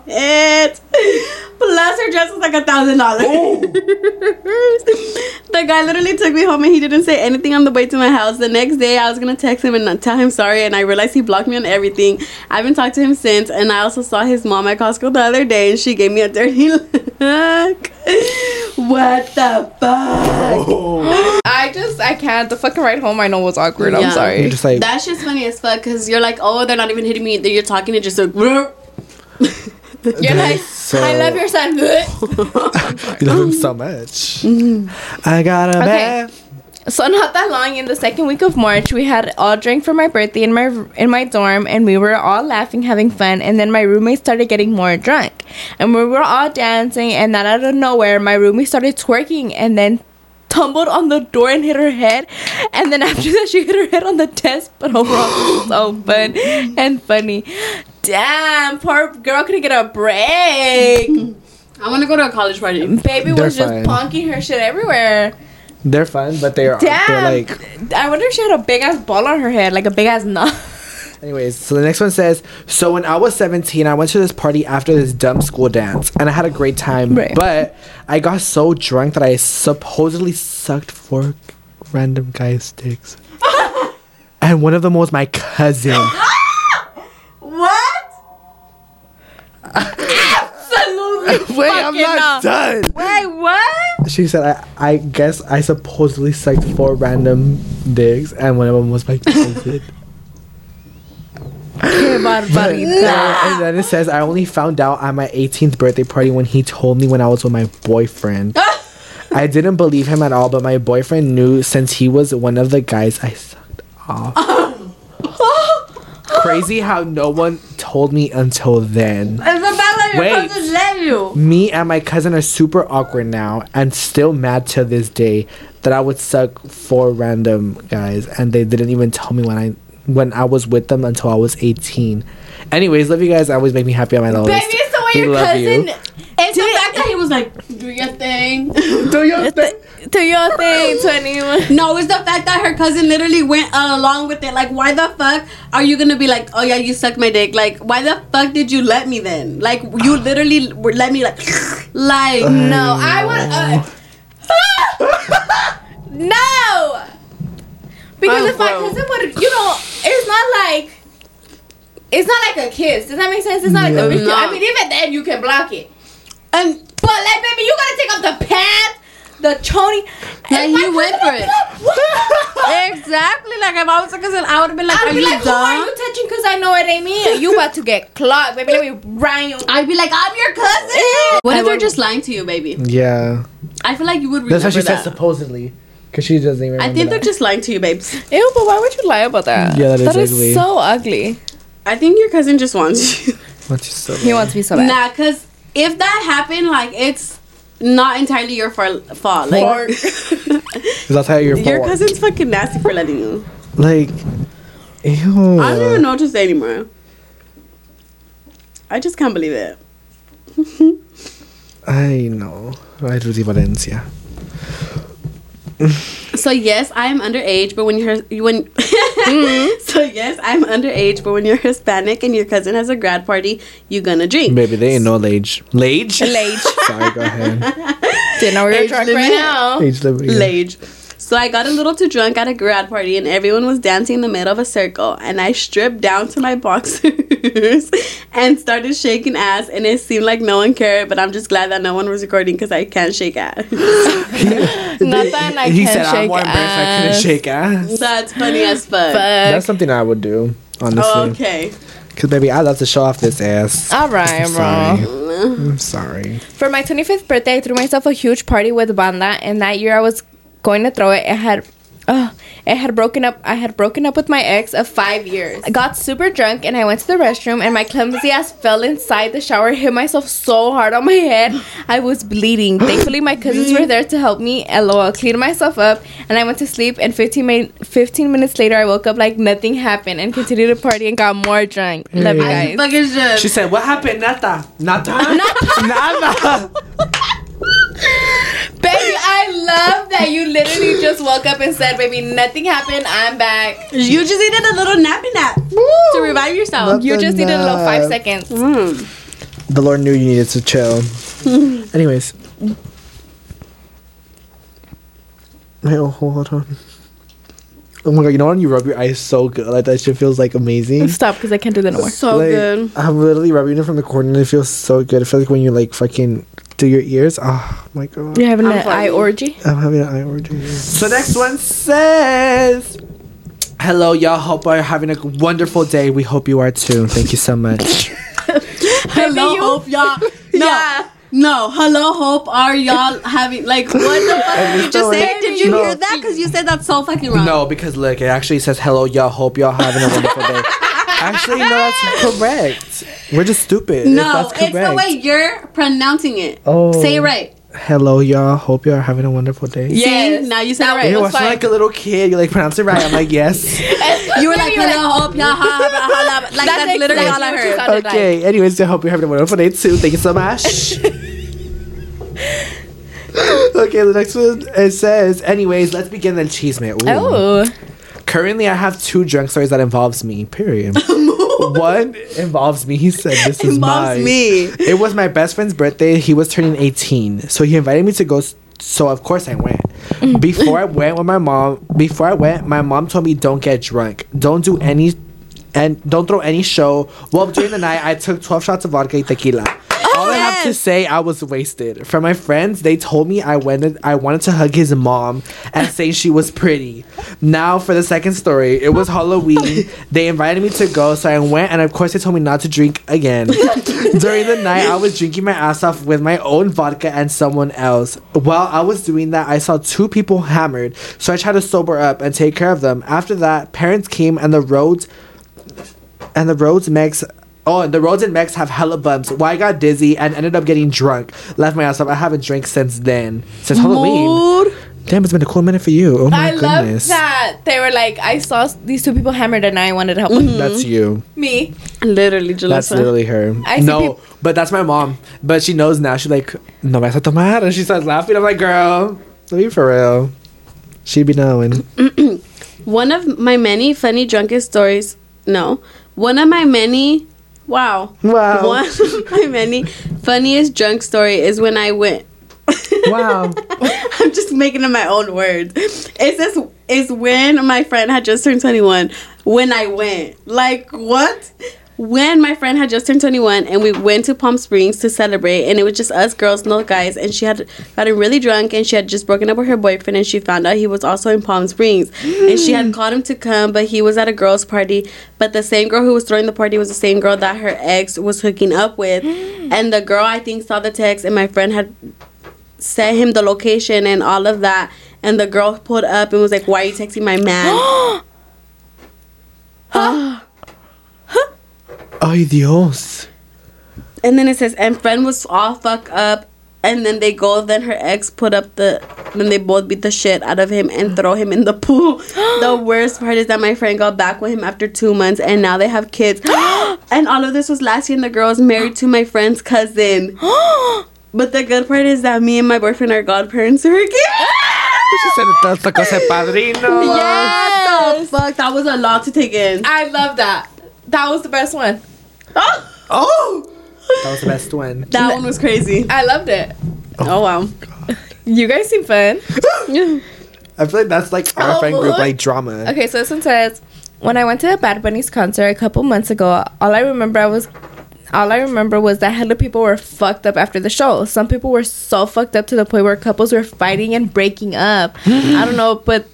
Plus, her dress was like $1,000. The guy literally took me home, and he didn't say anything on the way to my house. The next day, I was gonna text him and not tell him sorry, and I realized he blocked me on everything. I haven't talked to him since, and I also saw his mom at Costco the other day, and she gave me a dirty look. What the fuck? Oh. I can't. The fucking ride home I know was awkward. Yeah. I'm sorry. You're just like, that shit's funny as fuck because you're like, oh, they're not even hitting me. You're talking and just like, you're like, so I love your son. You love him so much. Mm-hmm. I got a bad. So not that long, in the second week of March, we had all drank for my birthday in my dorm, and we were all laughing, having fun, and then my roommate started getting more drunk. And we were all dancing, and then out of nowhere, my roommate started twerking and then stumbled on the door and hit her head. And then after that, she hit her head on the desk. But overall, it was so fun and funny. Damn, poor girl couldn't get a break. I want to go to a college party. Baby was just punking her shit everywhere. They're fun, but they are. Damn. Like, I wonder if she had a big ass ball on her head, like a big ass knot. Anyways, so the next one says, so when I was 17, I went to this party after this dumb school dance, and I had a great time, right, but I got so drunk that I supposedly sucked 4 random guys' dicks. And one of them was my cousin. What? Absolutely. Wait, I'm not done. Wait, what? She said, I guess I supposedly sucked 4 random dicks, and one of them was my cousin. And then it says, I only found out at my 18th birthday party when he told me when I was with my boyfriend. I didn't believe him at all, but my boyfriend knew since he was one of the guys I sucked off. Crazy how no one told me until then. Wait, me and my cousin are super awkward now and still mad to this day that I would suck 4 random guys and they didn't even tell me when I was with them until I was 18. Anyways, love you guys. I always make me happy on my list. Baby, it's the way your cousin... It's the fact that he was like, do your thing. Do your thing, 21. No, it's the fact that her cousin literally went along with it. Like, why the fuck are you going to be like, oh, yeah, you sucked my dick. Like, why the fuck did you let me then? Like, you literally let me like, no. I want... No! Because if my cousin would, you know, it's not like a kiss. Does that make sense? It's not like a big kiss. I mean, even then you can block it. But like, baby, you gotta take off the pants, the choni, and you went for it. Exactly. Like if I was a cousin, I would have been like, Are you dumb? Who are you touching? Because I know it ain't me. You about to get clocked, baby. Let me run you. I'd be like, I'm your cousin. What if they're just lying to you, baby? Yeah. I feel like you would remember that. That's what she said, supposedly. Because she doesn't even remember. I think they're just lying to you, babes. Ew, but why would you lie about that? Yeah, that is ugly. Is so ugly. I think your cousin just wants you. He wants me so bad. Nah, because if that happened, like, it's not entirely your fault. Like, that's how you're your cousin's fucking nasty for letting you. Like, ew. I don't even know what to say anymore. I just can't believe it. I know. Right, Rudy Valencia. So yes, I'm underage, but when you're Hispanic and your cousin has a grad party, you gonna drink. Baby, they ain't no lage. Sorry, go ahead. Didn't know we were drunk right now. Lage. So I got a little too drunk at a grad party and everyone was dancing in the middle of a circle and I stripped down to my boxers and started shaking ass and it seemed like no one cared, but I'm just glad that no one was recording because I can't shake ass. I'm more embarrassed I couldn't shake ass. That's funny as fuck. That's something I would do, honestly. Oh, okay. Because, baby, I love to show off this ass. All right, I'm sorry. For my 25th birthday, I threw myself a huge party with Banda and that year I was going to throw it. I had broken up with my ex of 5 years. I got super drunk and I went to the restroom and my clumsy ass fell inside the shower, hit myself so hard on my head. I was bleeding. Thankfully, my cousins were there to help me. LOL. Cleaned myself up and I went to sleep and 15 minutes later, I woke up like nothing happened and continued to party and got more drunk. Hey. Love you guys. She said, what happened? Nada. Baby, I love that you literally just woke up and said, baby, nothing happened. I'm back. You just needed a little nappy nap to revive yourself. You just needed a little 5 seconds. The Lord knew you needed to chill. Anyways. Oh, hold on. Oh my god, you know when you rub your eyes so good? Like that shit feels like amazing. Stop, because I can't do that no more. So like, good. I'm literally rubbing it from the corner and it feels so good. I feel like when you like fucking... to your ears. Oh my god. You're having an eye orgy? I'm having an eye orgy. Yeah. So next one says, hello y'all, hope you're having a wonderful day. We hope you are too. Thank you so much. Hello, hope y'all. No. Yeah. No, hello, hope are y'all having, like, what the fuck did you just say? Did you hear that? Because you said that's so fucking wrong. No, because look, it actually says, hello y'all, hope y'all having a wonderful day. Actually, no, that's correct. We're just stupid. No, it's the way you're pronouncing it. Oh. Say it right. hello, y'all. Hope y'all are having a wonderful day. Yeah, now you sound right. It was like a little kid. You like pronounce it right. I'm like, yes. You were like, hello, hope y'all. Like, that's literally all I heard. Okay, anyways, I hope you're having a wonderful day too. Thank you so much. Okay, the next one, it says, anyways, let's begin the chisme. Oh. Currently, I have 2 drunk stories that involves me, period. One involves me. He said, this is mine. Involves me. It was my best friend's birthday. He was turning 18. So he invited me to go. So, of course, I went. Before I went, my mom told me, don't get drunk. Don't do any, and don't throw any show. Well, during the night, I took 12 shots of vodka and tequila. To say I was wasted. For my friends, they told me I wanted to hug his mom and say she was pretty. Now for the second story, it was Halloween. They invited me to go, so I went, and of course they told me not to drink again. During the night, I was drinking my ass off with my own vodka and someone else. While I was doing that, I saw 2 people hammered, so I tried to sober up and take care of them. After that, parents came, and the roads in Mex have hella bumps. Well, I got dizzy and ended up getting drunk. Left my ass up. I haven't drank since then. Since Halloween. Damn, it's been a cool minute for you. Oh my goodness. I love that. They were like, I saw these 2 people hammered and I wanted to help them. Mm-hmm. That's you. Me. Literally, Jalisa. That's literally her. But that's my mom. But she knows now. She's like, no me vas a tomar. And she starts laughing. I'm like, girl, let me for real. She'd be knowing. One of my many funniest drunk story is when I went. Wow. I'm just making up my own words. It's when my friend had just turned 21 when I went. Like, what? When my friend had just turned 21 and we went to Palm Springs to celebrate, and it was just us girls, no guys, and she had gotten really drunk and she had just broken up with her boyfriend, and she found out he was also in Palm Springs. And she had called him to come, but he was at a girls' party, but the same girl who was throwing the party was the same girl that her ex was hooking up with. And the girl, I think, saw the text, and my friend had sent him the location and all of that, and the girl pulled up and was like, why are you texting my man? Ay Dios. And then it says, and friend was all fucked up, and then her ex put up then they both beat the shit out of him and throw him in the pool. The worst part is that my friend got back with him after 2 months, and now they have kids. And all of this was last year, and the girl's married to my friend's cousin. But the good part is that me and my boyfriend are godparents to her kids. She said, "That's like a padrino." Yes. Oh, fuck, that was a lot to take in. I love that. That was the best one. Oh! That was the best one. That one was crazy. I loved it. Oh wow. God. You guys seem fun. I feel like that's like our friend group, like drama. Okay, so this one says, when I went to a Bad Bunny's concert a couple months ago, all I remember was that hella people were fucked up after the show. Some people were so fucked up to the point where couples were fighting and breaking up. I don't know, but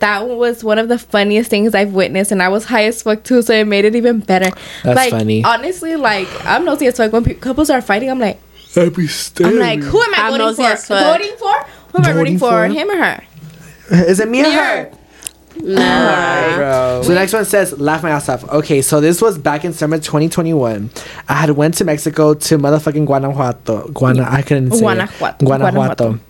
that was one of the funniest things I've witnessed, and I was high as fuck too, so it made it even better. That's like, funny. Honestly, like, I'm nosy as fuck. When couples are fighting, I'm like, that'd be stupid. I'm like, who am I voting for? Who am I rooting for? Him or her? Is it me or her? Nah. Right, bro. So the next one says, laugh my ass off. Okay, so this was back in summer 2021. I had went to Mexico to motherfucking Guanajuato. Guanajuato.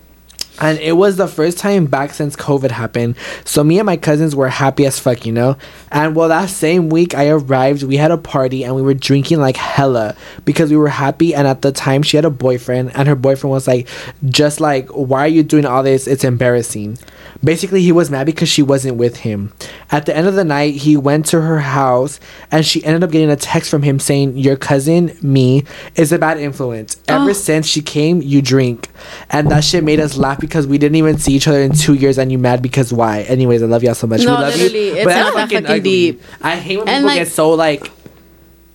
And it was the first time back since COVID happened. So me and my cousins were happy as fuck, you know? And well, that same week I arrived, we had a party and we were drinking like hella because we were happy. And at the time she had a boyfriend, and her boyfriend was like, just like, why are you doing all this? It's embarrassing. Basically, he was mad because she wasn't with him. At the end of the night, he went to her house and she ended up getting a text from him saying, your cousin, me, is a bad influence. Ever since she came, you drink. And that shit made us laugh because we didn't even see each other in 2 years, and you mad because why? Anyways, I love y'all so much. No, we love literally, you. It's but not that fucking deep. I hate when people get so like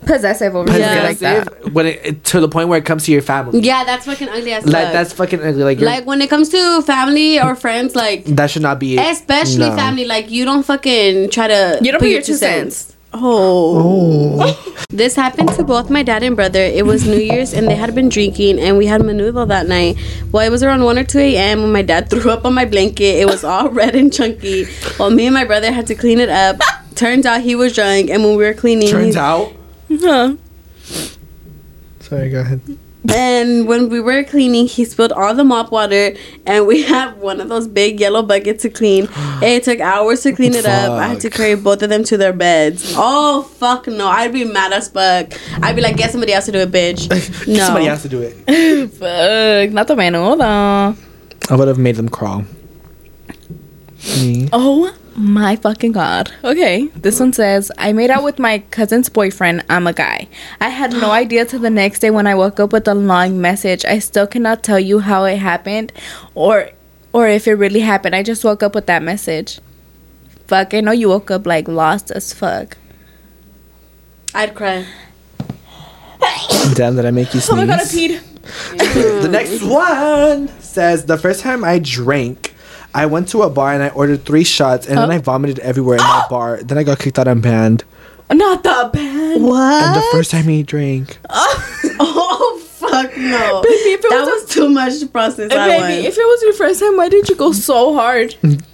possessive over shit like that. When it to the point where it comes to your family. Yeah, that's fucking ugly as fuck. Like that's fucking ugly. Like when it comes to family or friends, like that should not be. Especially family, like you don't fucking try to. You don't put your 2 cents. Oh. This happened to both my dad and brother. It was New Year's and they had been drinking, and we had menudo that night. Well, it was around 1 or 2 a.m. when my dad threw up on my blanket. It was all red and chunky. Well, me and my brother had to clean it up. Turns out he was drunk, and when we were cleaning... Turns out? Huh. Sorry, go ahead. And when we were cleaning, he spilled all the mop water, and we have one of those big yellow buckets to clean. It took hours to clean it up. I had to carry both of them to their beds. Oh, fuck no. I'd be mad as fuck. I'd be like, get somebody else to do it, bitch. No. Get somebody else to do it. Fuck. Not the menudo. I would have made them crawl. Me. Oh, my fucking God. Okay, this one says, I made out with my cousin's boyfriend. I'm a guy. I had no idea till the next day when I woke up with a long message. I still cannot tell you how it happened or if it really happened. I just woke up with that message. Fuck, I know you woke up like lost as fuck. I'd cry. Damn, did I make you sneeze? Oh my God, I peed. The next one says, the first time I drank, I went to a bar and I ordered 3 shots and then I vomited everywhere in that bar. Then I got kicked out and banned. Not the band. What? And the first time he drank. Oh, fuck no. Baby, if it was too much process. Baby, if it was your first time, why did you go so hard?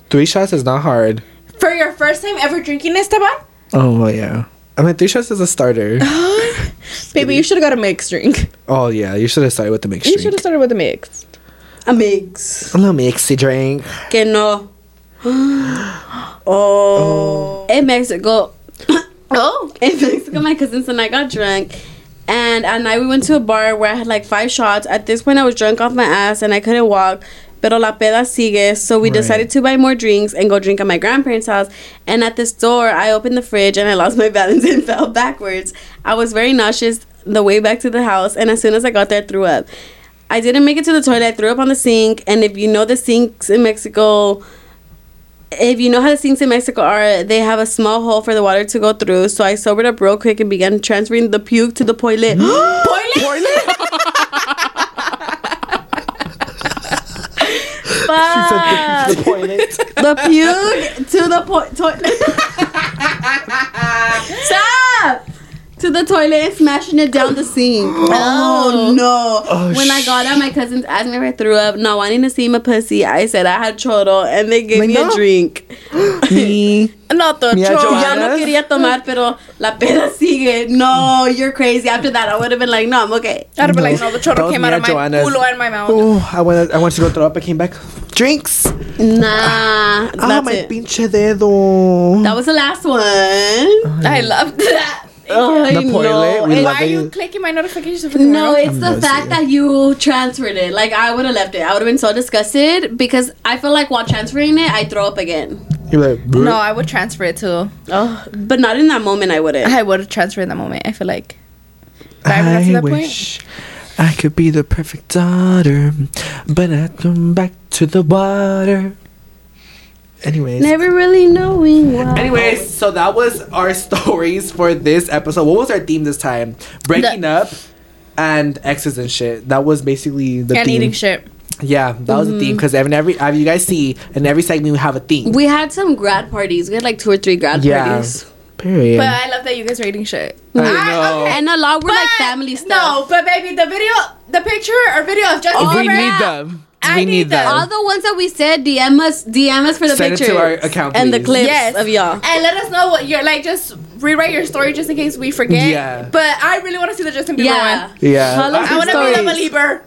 3 shots is not hard. For your first time ever drinking, Esteban? Oh, yeah. I mean, 3 shots is a starter. Baby, you should have got a mixed drink. Oh, yeah. You should have started with the mixed drink. You should have started with the mixed. A mix. A little mixy drink. Que no. Oh. In Mexico. Oh. In Mexico, my cousins and I got drunk. And at night, we went to a bar where I had like 5 shots. At this point, I was drunk off my ass and I couldn't walk. Pero la peda sigue. So we decided to buy more drinks and go drink at my grandparents' house. And at the store, I opened the fridge and I lost my balance and fell backwards. I was very nauseous the way back to the house. And as soon as I got there, I threw up. I didn't make it to the toilet. I threw up on the sink. And if you know the sinks in Mexico, if you know how the sinks in Mexico are, they have a small hole for the water to go through. So I sobered up real quick and began transferring the puke to the toilet. The puke to the toilet. Stop! To the toilet and smashing it down the sink. Oh no. Oh, when I got out, my cousins asked me if I threw up. Not wanting to seem a pussy, I said I had choro and they gave me a drink. No, the choro. Ya no quería tomar, pero la peda sigue. No, you're crazy. After that, I would have been like, no, I'm okay. I would have been like, no, the choro came out of my culo and my mouth. Oh, I went to go throw up. I came back. Drinks. Nah. That's my it. Pinche dedo. That was the last one. I loved that. Oh, the toilet. Why are you clicking my notifications? No, it's the fact that you transferred it. Like, I would have left it. I would have been so disgusted because I feel like while transferring it, I throw up again. You're like, no, I would transfer it too. Oh, but not in that moment. I wouldn't. I would have transferred in that moment. I feel like. I wish I could be the perfect daughter, but I come back to the water. Anyways. Never really knowing why. Anyways, so that was our stories for this episode. What was our theme this time? Breaking up and exes and shit. That was basically the theme. And eating shit. Yeah, that was the theme. Because every you guys see, in every segment we have a theme. We had some grad parties. We had like 2 or 3 grad parties. Period. But I love that you guys are eating shit. I know. Okay. And a lot were like family stuff. No, but baby, the picture or video of Justin Bieber. We need them. I need them. All the ones that we said, DM us for the pictures. Send it to our account, and please. The clips of y'all. And let us know what you're like. Just rewrite your story just in case we forget. Yeah. But I really want to see the Justin Bieber one. Yeah. I want to be the believer.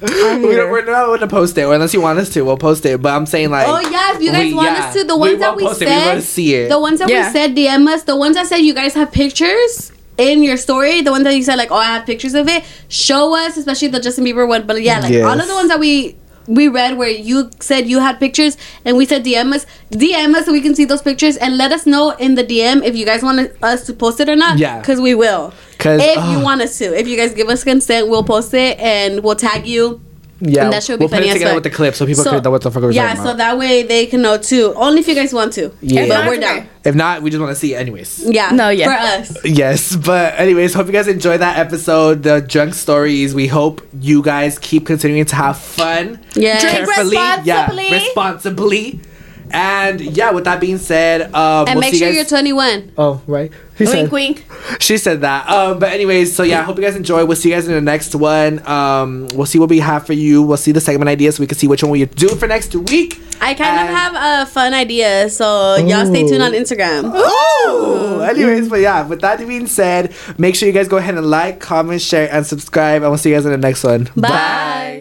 We're not going to post it, or unless you want us to, we'll post it. But I'm saying like, oh yeah, if you guys want us to, the ones that we said, we want to see it. The ones that we said, DM us. The ones that said you guys have pictures. In your story, the ones that you said like, oh, I have pictures of it. Show us, especially the Justin Bieber one. But yeah, like all of the ones that we read where you said you had pictures and we said DM us so we can see those pictures and let us know in the DM if you guys want us to post it or not. Yeah, because we will. If you want us to, if you guys give us consent, we'll post it and we'll tag you. Yeah, and that should be funny. We'll put it together with the clip so people can know what the fuck we're talking about. Yeah, so that way they can know too. Only if you guys want to. Yeah, but we're down. If not, we just want to see it anyways. Yeah, for us. Yes, but anyways, hope you guys enjoyed that episode, the drunk stories. We hope you guys keep continuing to have fun. Yeah, drink carefully, responsibly. And yeah, with that being said, and we'll make sure you're 21. Oh, right. Wink, wink. She said that. But anyways, so yeah, I hope you guys enjoy. We'll see you guys in the next one. We'll see what we have for you. We'll see the segment ideas so we can see which one we do for next week. I kind of have a fun idea, so y'all stay tuned on Instagram. Oh! Anyways, but yeah, with that being said, make sure you guys go ahead and like, comment, share, and subscribe. I will see you guys in the next one. Bye. Bye.